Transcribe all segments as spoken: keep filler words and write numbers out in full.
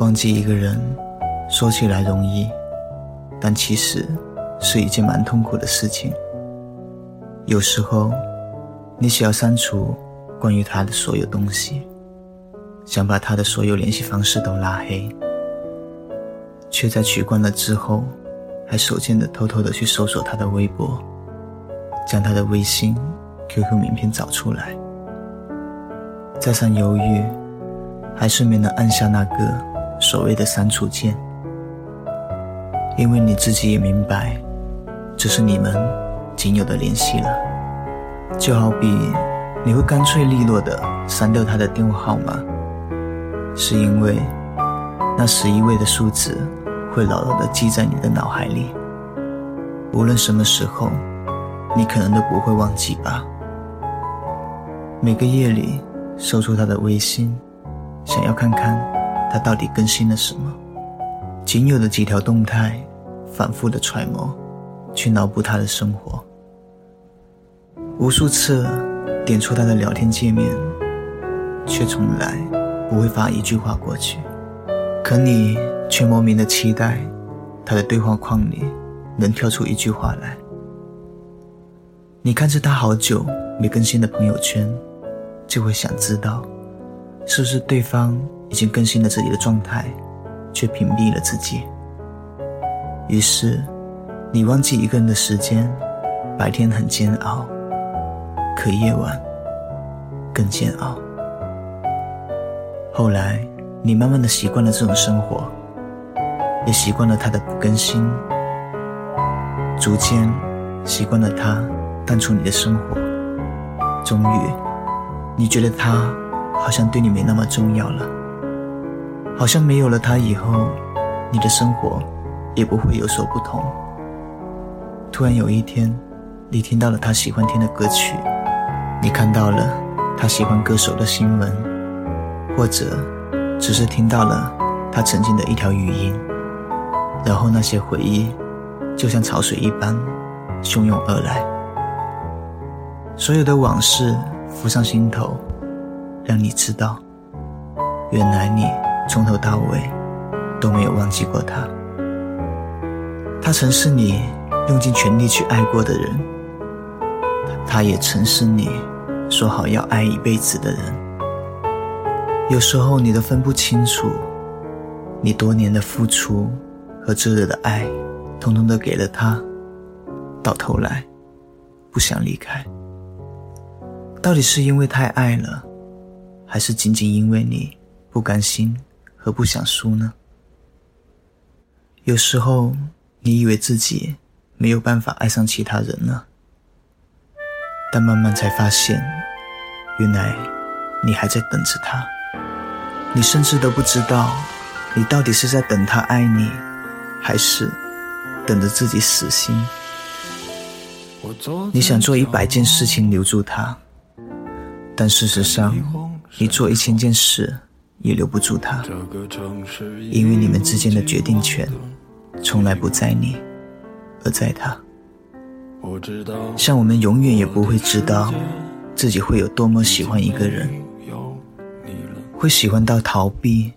忘记一个人说起来容易，但其实是一件蛮痛苦的事情。有时候你想要删除关于他的所有东西，想把他的所有联系方式都拉黑，却在取关了之后还手贱的偷偷的去搜索他的微博，将他的微信 Q Q 名片找出来，再三犹豫还顺便的按下那个所谓的删除键。因为你自己也明白这是你们仅有的联系了，就好比你会干脆利落的删掉他的电话号码，是因为那十一位的数字会牢牢的记在你的脑海里，无论什么时候你可能都不会忘记吧。每个夜里搜出他的微信，想要看看他到底更新了什么，仅有的几条动态反复的揣摩，去脑补他的生活。无数次点出他的聊天界面，却从来不会发一句话过去，可你却莫名的期待他的对话框里能跳出一句话来。你看着他好久没更新的朋友圈，就会想知道是不是对方已经更新了自己的状态，却屏蔽了自己。于是你忘记一个人的时间，白天很煎熬，可夜晚更煎熬。后来你慢慢的习惯了这种生活，也习惯了他的不更新，逐渐习惯了他淡出你的生活。终于你觉得他好像对你没那么重要了，好像没有了他以后你的生活也不会有所不同。突然有一天你听到了他喜欢听的歌曲，你看到了他喜欢歌手的新闻，或者只是听到了他曾经的一条语音，然后那些回忆就像潮水一般汹涌而来，所有的往事浮上心头，让你知道原来你从头到尾都没有忘记过他。他曾是你用尽全力去爱过的人，他也曾是你说好要爱一辈子的人。有时候你都分不清楚，你多年的付出和炙热的爱统统都给了他，到头来不想离开，到底是因为太爱了，还是仅仅因为你不甘心和不想输呢？有时候你以为自己没有办法爱上其他人了，但慢慢才发现，原来你还在等着他。你甚至都不知道你到底是在等他爱你，还是等着自己死心。你想做一百件事情留住他，但事实上你做一千件事也留不住他，因为你们之间的决定权从来不在你，而在他。像我们永远也不会知道自己会有多么喜欢一个人，会喜欢到逃避，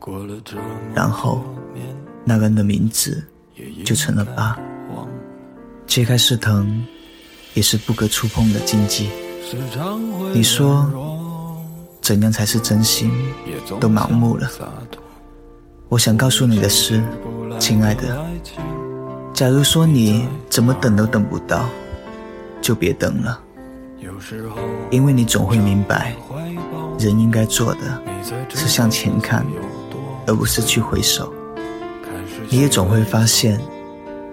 然后那个人的名字就成了疤。揭开是疼，也是不可触碰的禁忌。你说怎样才是真心，都盲目了。我想告诉你的是，亲爱的，假如说你怎么等都等不到，就别等了，因为你总会明白，人应该做的是向前看，而不是去回首。你也总会发现，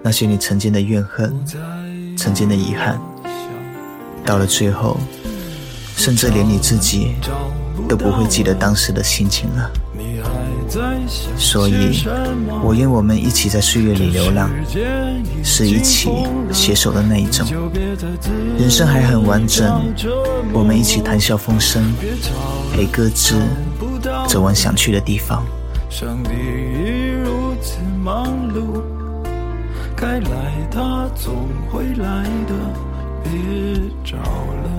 那些你曾经的怨恨，曾经的遗憾，到了最后甚至连你自己都不会记得当时的心情了。所以我愿我们一起在岁月里流浪，是一起携手的那一种。人生还很完整，我们一起谈笑风生，陪各自走完想去的地方。上帝已如此忙碌，该来他总会来的，别找了。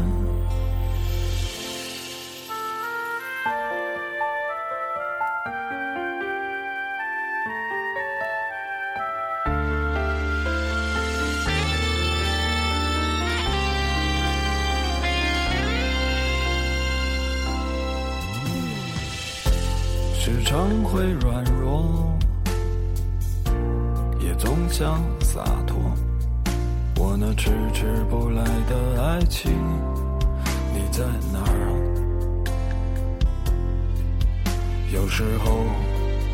常会软弱，也总想洒脱。我那迟迟不来的爱情，你在哪儿？有时候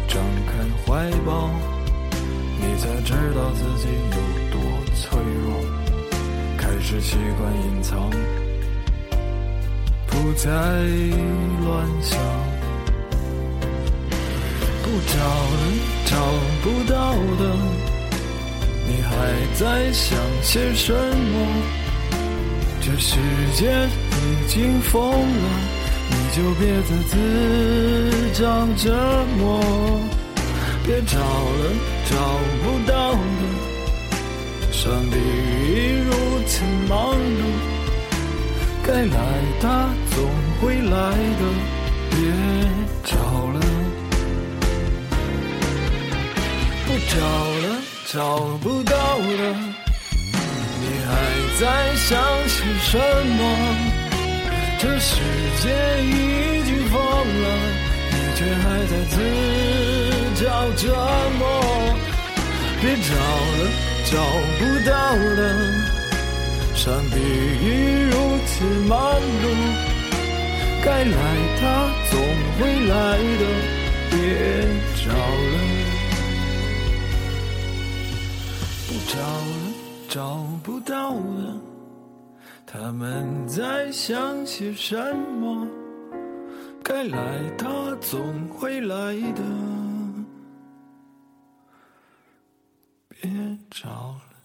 张开怀抱，你才知道自己有多脆弱，开始习惯隐藏，不再乱想。不找的，找不到的，你还在想些什么？这世界已经疯了，你就别再自找折磨。别找了，找不到的，上帝已如此忙碌，该来他总会来的，别找了。找了找不到了，你还在想些什么？这世界已经疯了，你却还在自找折磨。别找了找不到了，上帝已如此忙碌，该来他总会来的，别找了。找了找不到了，他们在想些什么？该来他总会来的，别找了。